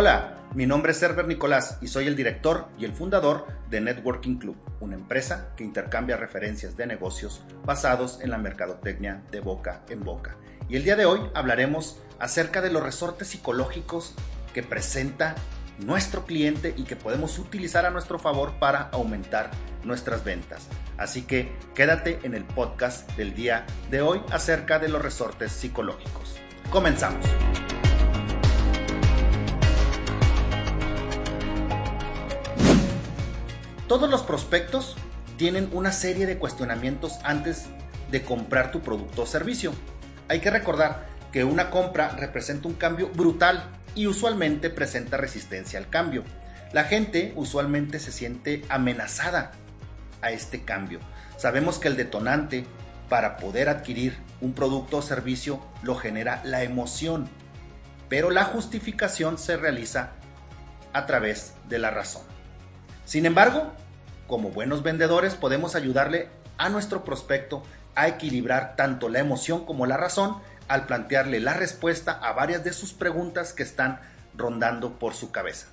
Hola, mi nombre es Herbert Nicolás y soy el director y el fundador de Networking Club, una empresa que intercambia referencias de negocios basados en la mercadotecnia de boca en boca. Y el día de hoy hablaremos acerca de los resortes psicológicos que presenta nuestro cliente y que podemos utilizar a nuestro favor para aumentar nuestras ventas. Así que quédate en el podcast del día de hoy acerca de los resortes psicológicos. Comenzamos. Todos los prospectos tienen una serie de cuestionamientos antes de comprar tu producto o servicio. Hay que recordar que una compra representa un cambio brutal y usualmente presenta resistencia al cambio. La gente usualmente se siente amenazada a este cambio. Sabemos que el detonante para poder adquirir un producto o servicio lo genera la emoción, pero la justificación se realiza a través de la razón. Sin embargo, como buenos vendedores podemos ayudarle a nuestro prospecto a equilibrar tanto la emoción como la razón al plantearle la respuesta a varias de sus preguntas que están rondando por su cabeza.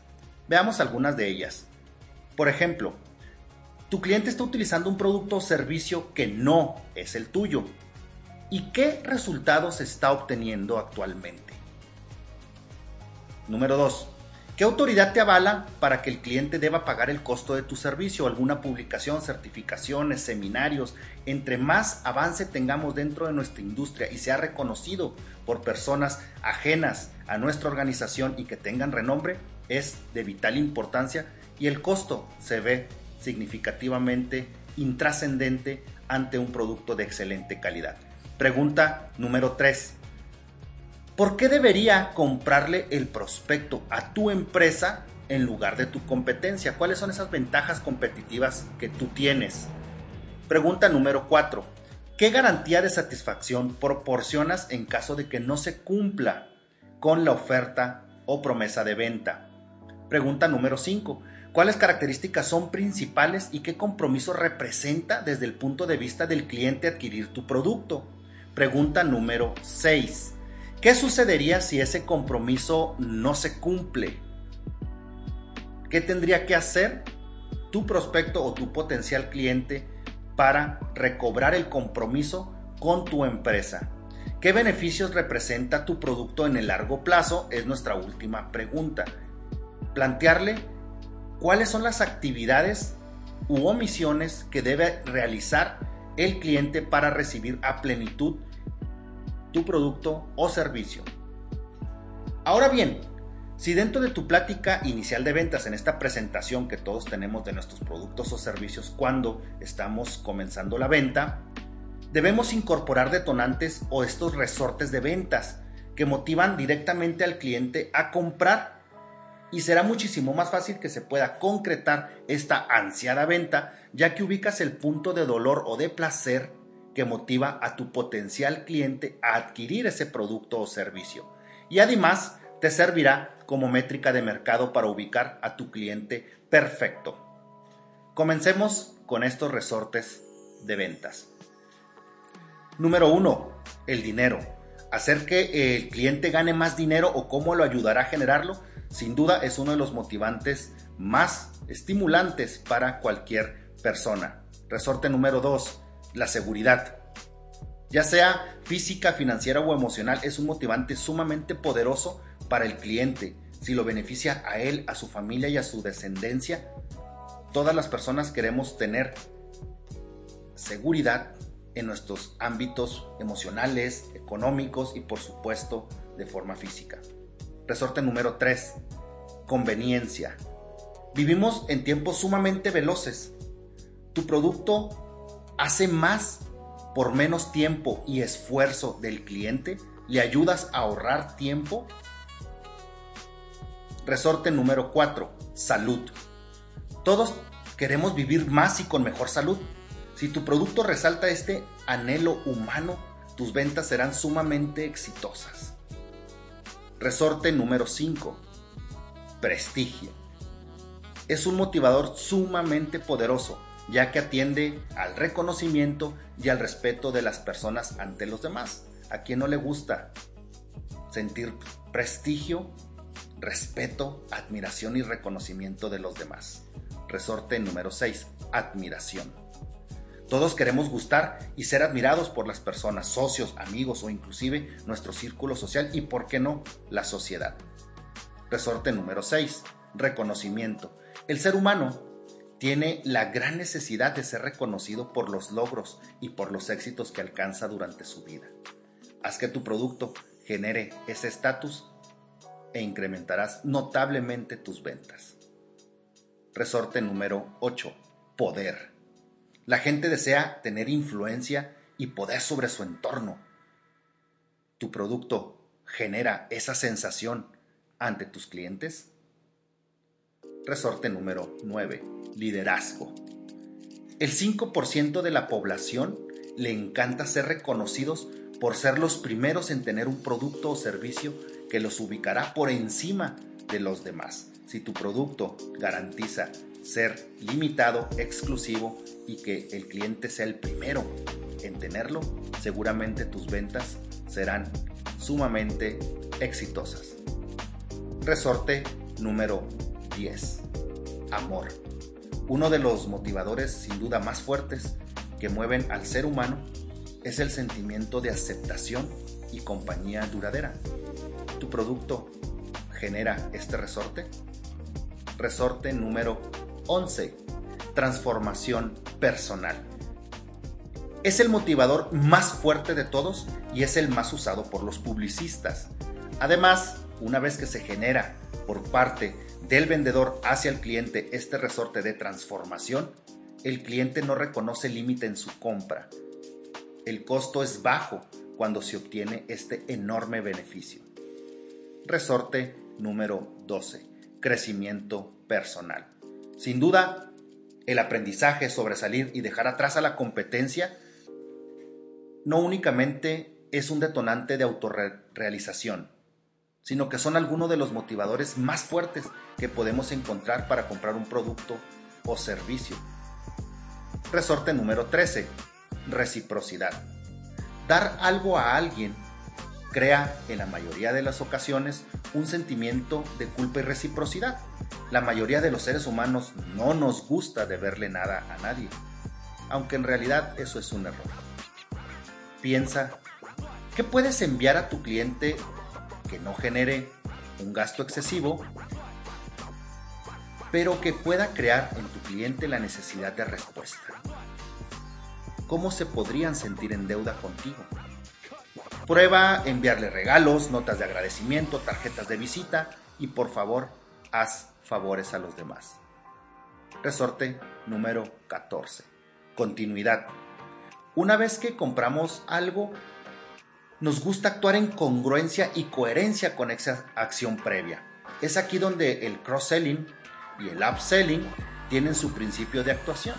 Veamos algunas de ellas. Por ejemplo, tu cliente está utilizando un producto o servicio que no es el tuyo. ¿Y qué resultados está obteniendo actualmente? Número 2. ¿Qué autoridad te avala para que el cliente deba pagar el costo de tu servicio? Alguna publicación, certificaciones, seminarios. Entre más avance tengamos dentro de nuestra industria y sea reconocido por personas ajenas a nuestra organización y que tengan renombre, es de vital importancia y el costo se ve significativamente intrascendente ante un producto de excelente calidad. Pregunta número 3. ¿Por qué debería comprarle el prospecto a tu empresa en lugar de tu competencia? ¿Cuáles son esas ventajas competitivas que tú tienes? Pregunta número 4. ¿Qué garantía de satisfacción proporcionas en caso de que no se cumpla con la oferta o promesa de venta? Pregunta número 5. ¿Cuáles características son principales y qué compromiso representa desde el punto de vista del cliente adquirir tu producto? Pregunta número 6. ¿Qué sucedería si ese compromiso no se cumple? ¿Qué tendría que hacer tu prospecto o tu potencial cliente para recobrar el compromiso con tu empresa? ¿Qué beneficios representa tu producto en el largo plazo? Es nuestra última pregunta. Plantearle cuáles son las actividades u omisiones que debe realizar el cliente para recibir a plenitud tu producto o servicio. Ahora bien, si dentro de tu plática inicial de ventas en esta presentación que todos tenemos de nuestros productos o servicios cuando estamos comenzando la venta, debemos incorporar detonantes o estos resortes de ventas que motivan directamente al cliente a comprar y será muchísimo más fácil que se pueda concretar esta ansiada venta ya que ubicas el punto de dolor o de placer que motiva a tu potencial cliente a adquirir ese producto o servicio. Y además te servirá como métrica de mercado para ubicar a tu cliente perfecto. Comencemos con estos resortes de ventas. Número 1, el dinero. Hacer que el cliente gane más dinero o cómo lo ayudará a generarlo, sin duda es uno de los motivantes más estimulantes para cualquier persona. Resorte número 2. La seguridad, ya sea física, financiera o emocional, es un motivante sumamente poderoso para el cliente. Si lo beneficia a él, a su familia y a su descendencia, todas las personas queremos tener seguridad en nuestros ámbitos emocionales, económicos y por supuesto de forma física. Resorte número 3, conveniencia. Vivimos en tiempos sumamente veloces. Tu producto hace más por menos tiempo y esfuerzo del cliente, le ayudas a ahorrar tiempo. Resorte número 4, salud. Todos queremos vivir más y con mejor salud. Si tu producto resalta este anhelo humano, tus ventas serán sumamente exitosas. Resorte número 5, prestigio. Es un motivador sumamente poderoso, ya que atiende al reconocimiento y al respeto de las personas ante los demás. ¿A quién no le gusta sentir prestigio respeto, admiración y reconocimiento de los demás. Resorte número 6, admiración. Todos queremos gustar y ser admirados por las personas, socios, amigos o inclusive nuestro círculo social y, ¿por qué no?, la sociedad. Resorte número 6, reconocimiento. El ser humano tiene la gran necesidad de ser reconocido por los logros y por los éxitos que alcanza durante su vida. Haz que tu producto genere ese estatus e incrementarás notablemente tus ventas. Resorte número 8, poder. La gente desea tener influencia y poder sobre su entorno. ¿Tu producto genera esa sensación ante tus clientes? Resorte número 9, liderazgo. El 5% de la población le encanta ser reconocidos por ser los primeros en tener un producto o servicio que los ubicará por encima de los demás. Si tu producto garantiza ser limitado, exclusivo y que el cliente sea el primero en tenerlo, seguramente tus ventas serán sumamente exitosas. Resorte número 10. Amor. Uno de los motivadores sin duda más fuertes que mueven al ser humano es el sentimiento de aceptación y compañía duradera. ¿Tu producto genera este resorte? Resorte número 11. Transformación personal. Es el motivador más fuerte de todos y es el más usado por los publicistas. Además, una vez que se genera por parte del vendedor hacia el cliente este resorte de transformación, el cliente no reconoce límite en su compra. El costo es bajo cuando se obtiene este enorme beneficio. Resorte número 12, crecimiento personal. Sin duda, el aprendizaje, sobresalir y dejar atrás a la competencia no únicamente es un detonante de autorrealización, sino que son algunos de los motivadores más fuertes que podemos encontrar para comprar un producto o servicio. Resorte número 13, reciprocidad. Dar algo a alguien crea, en la mayoría de las ocasiones, un sentimiento de culpa y reciprocidad. La mayoría de los seres humanos no nos gusta deberle nada a nadie, aunque en realidad eso es un error. Piensa, ¿qué puedes enviar a tu cliente que no genere un gasto excesivo, pero que pueda crear en tu cliente la necesidad de respuesta? ¿Cómo se podrían sentir en deuda contigo? Prueba enviarle regalos, notas de agradecimiento, tarjetas de visita y, por favor, haz favores a los demás. Resorte número 14. Continuidad. Una vez que compramos algo, nos gusta actuar en congruencia y coherencia con esa acción previa. Es aquí donde el cross-selling y el upselling tienen su principio de actuación.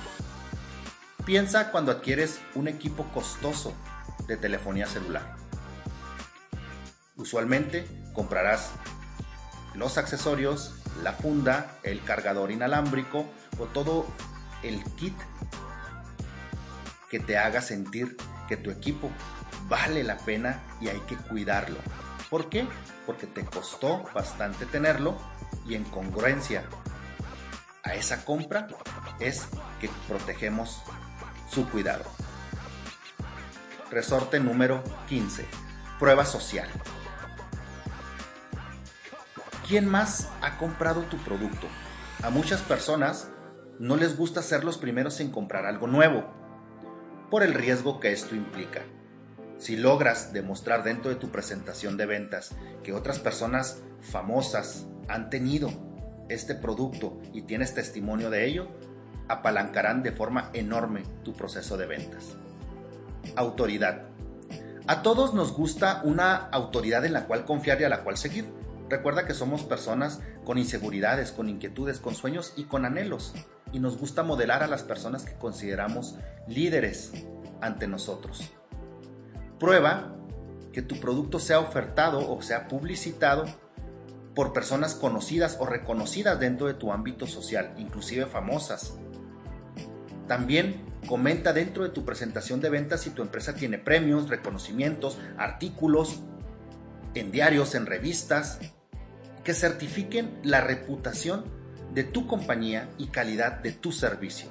Piensa cuando adquieres un equipo costoso de telefonía celular. Usualmente comprarás los accesorios, la funda, el cargador inalámbrico o todo el kit que te haga sentir que tu equipo vale la pena y hay que cuidarlo. ¿Por qué? Porque te costó bastante tenerlo y en congruencia a esa compra es que protegemos su cuidado. Resorte número 15. Prueba social. ¿Quién más ha comprado tu producto? A muchas personas no les gusta ser los primeros en comprar algo nuevo por el riesgo que esto implica. Si logras demostrar dentro de tu presentación de ventas que otras personas famosas han tenido este producto y tienes testimonio de ello, apalancarán de forma enorme tu proceso de ventas. Autoridad. A todos nos gusta una autoridad en la cual confiar y a la cual seguir. Recuerda que somos personas con inseguridades, con inquietudes, con sueños y con anhelos, y nos gusta modelar a las personas que consideramos líderes ante nosotros. Prueba que tu producto sea ofertado o sea publicitado por personas conocidas o reconocidas dentro de tu ámbito social, inclusive famosas. También comenta dentro de tu presentación de ventas si tu empresa tiene premios, reconocimientos, artículos en diarios, en revistas, que certifiquen la reputación de tu compañía y calidad de tu servicio.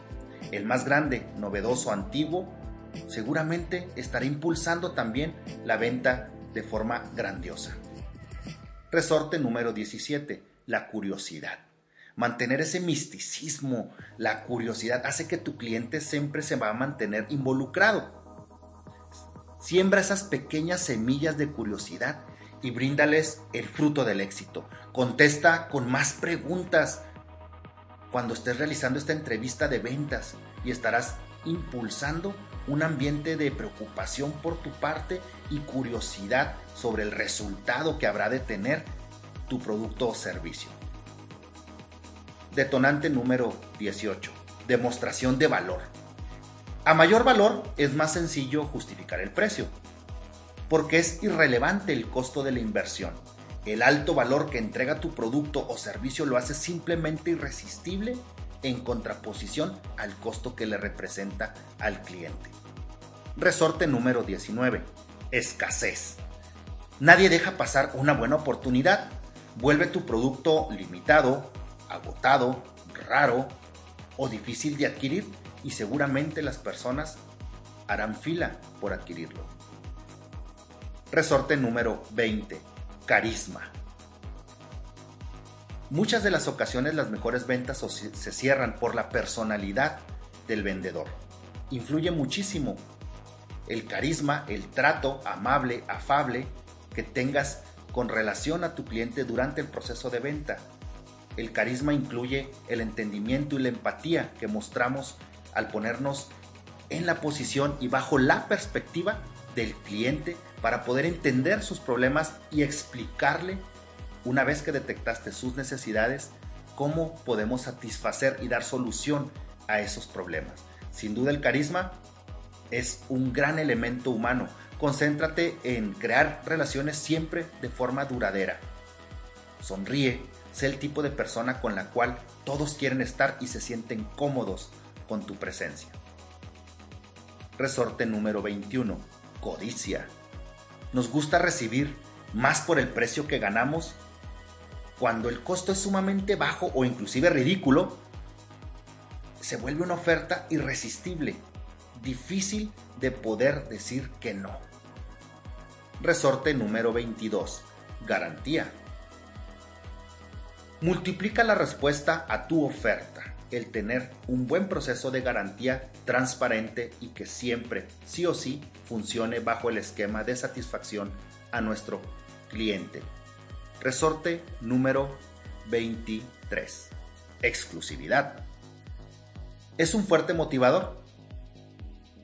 El más grande, novedoso, antiguo, seguramente estará impulsando también la venta de forma grandiosa. Resorte número 17, la curiosidad. Mantener ese misticismo, la curiosidad, hace que tu cliente siempre se va a mantener involucrado. Siembra esas pequeñas semillas de curiosidad y bríndales el fruto del éxito. Contesta con más preguntas cuando estés realizando esta entrevista de ventas y estarás impulsando un ambiente de preocupación por tu parte y curiosidad sobre el resultado que habrá de tener tu producto o servicio. Detonante número 18, demostración de valor. A mayor valor es más sencillo justificar el precio, porque es irrelevante el costo de la inversión. El alto valor que entrega tu producto o servicio lo hace simplemente irresistible en contraposición al costo que le representa al cliente. Resorte número 19, escasez. Nadie deja pasar una buena oportunidad. Vuelve tu producto limitado, agotado, raro o difícil de adquirir y seguramente las personas harán fila por adquirirlo. Resorte número 20, carisma. Muchas de las ocasiones las mejores ventas se cierran por la personalidad del vendedor. Influye muchísimo el carisma, el trato amable, afable que tengas con relación a tu cliente durante el proceso de venta. El carisma incluye el entendimiento y la empatía que mostramos al ponernos en la posición y bajo la perspectiva del cliente para poder entender sus problemas y explicarle, una vez que detectaste sus necesidades, cómo podemos satisfacer y dar solución a esos problemas. Sin duda el carisma es un gran elemento humano. Concéntrate en crear relaciones siempre de forma duradera. Sonríe, sé el tipo de persona con la cual todos quieren estar y se sienten cómodos con tu presencia. Resorte número 21, codicia. Nos gusta recibir más por el precio que ganamos. Cuando el costo es sumamente bajo o inclusive ridículo, se vuelve una oferta irresistible, difícil de poder decir que no. Resorte número 22, garantía. Multiplica la respuesta a tu oferta, el tener un buen proceso de garantía transparente y que siempre, sí o sí, funcione bajo el esquema de satisfacción a nuestro cliente. Resorte número 23, exclusividad. Es un fuerte motivador.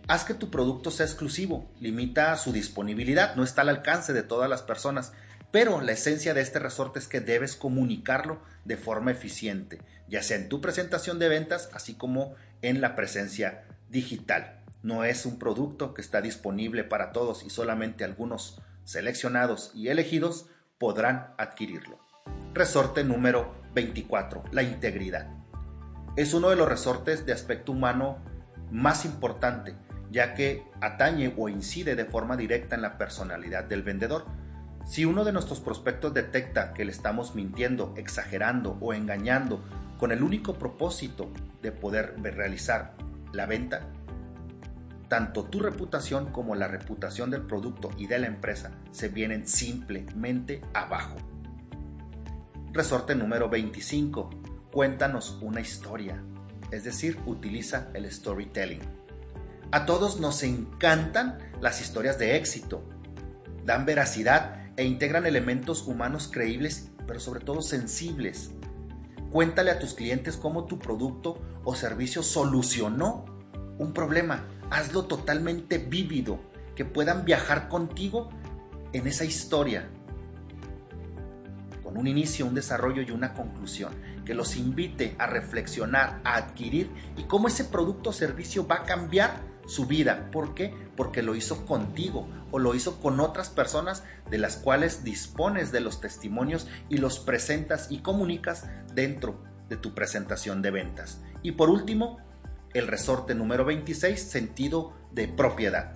Haz que tu producto sea exclusivo, limita su disponibilidad, no está al alcance de todas las personas, pero la esencia de este resorte es que debes comunicarlo de forma eficiente, ya sea en tu presentación de ventas, así como en la presencia digital. No es un producto que está disponible para todos y solamente algunos seleccionados y elegidos podrán adquirirlo. Resorte número 24, la integridad. Es uno de los resortes de aspecto humano más importante, ya que atañe o incide de forma directa en la personalidad del vendedor. Si uno de nuestros prospectos detecta que le estamos mintiendo, exagerando o engañando con el único propósito de poder realizar la venta, tanto tu reputación como la reputación del producto y de la empresa se vienen simplemente abajo. Resorte número 25. Cuéntanos una historia, es decir, utiliza el storytelling. A todos nos encantan las historias de éxito. Dan veracidad e integran elementos humanos creíbles, pero sobre todo sensibles. Cuéntale a tus clientes cómo tu producto o servicio solucionó un problema. Hazlo totalmente vívido, que puedan viajar contigo en esa historia, con un inicio, un desarrollo y una conclusión, que los invite a reflexionar, a adquirir y cómo ese producto o servicio va a cambiar su vida. ¿Por qué? Porque lo hizo contigo o lo hizo con otras personas de las cuales dispones de los testimonios y los presentas y comunicas dentro de tu presentación de ventas. Y por último, el resorte número 26, sentido de propiedad.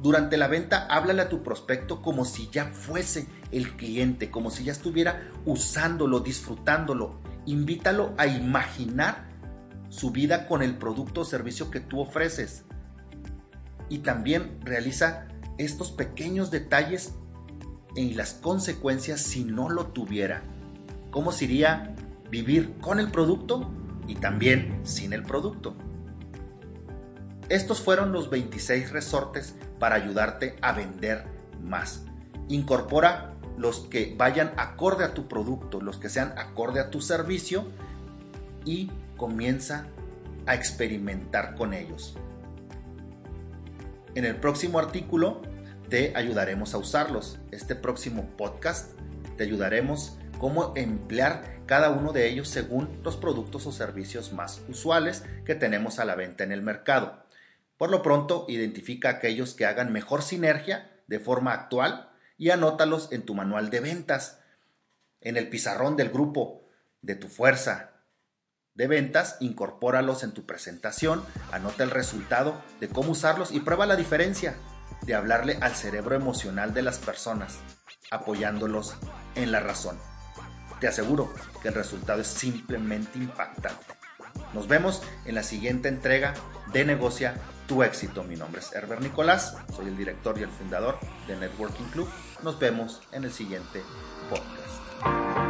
Durante la venta, háblale a tu prospecto como si ya fuese el cliente, como si ya estuviera usándolo, disfrutándolo. Invítalo a imaginar su vida con el producto o servicio que tú ofreces. Y también realiza estos pequeños detalles y las consecuencias si no lo tuviera. ¿Cómo sería vivir con el producto y también sin el producto? Estos fueron los 26 resortes para ayudarte a vender más. Incorpora los que vayan acorde a tu producto, los que sean acorde a tu servicio y comienza a experimentar con ellos. En el próximo artículo te ayudaremos a usarlos. Este próximo podcast te ayudaremos cómo emplear cada uno de ellos según los productos o servicios más usuales que tenemos a la venta en el mercado. Por lo pronto, identifica aquellos que hagan mejor sinergia de forma actual y anótalos en tu manual de ventas, en el pizarrón del grupo de tu fuerza de ventas. Incorpóralos en tu presentación, anota el resultado de cómo usarlos y prueba la diferencia de hablarle al cerebro emocional de las personas, apoyándolos en la razón. Te aseguro que el resultado es simplemente impactante. Nos vemos en la siguiente entrega de Negocia tu éxito. Mi nombre es Herbert Nicolás, soy el director y el fundador de Networking Club. Nos vemos en el siguiente podcast.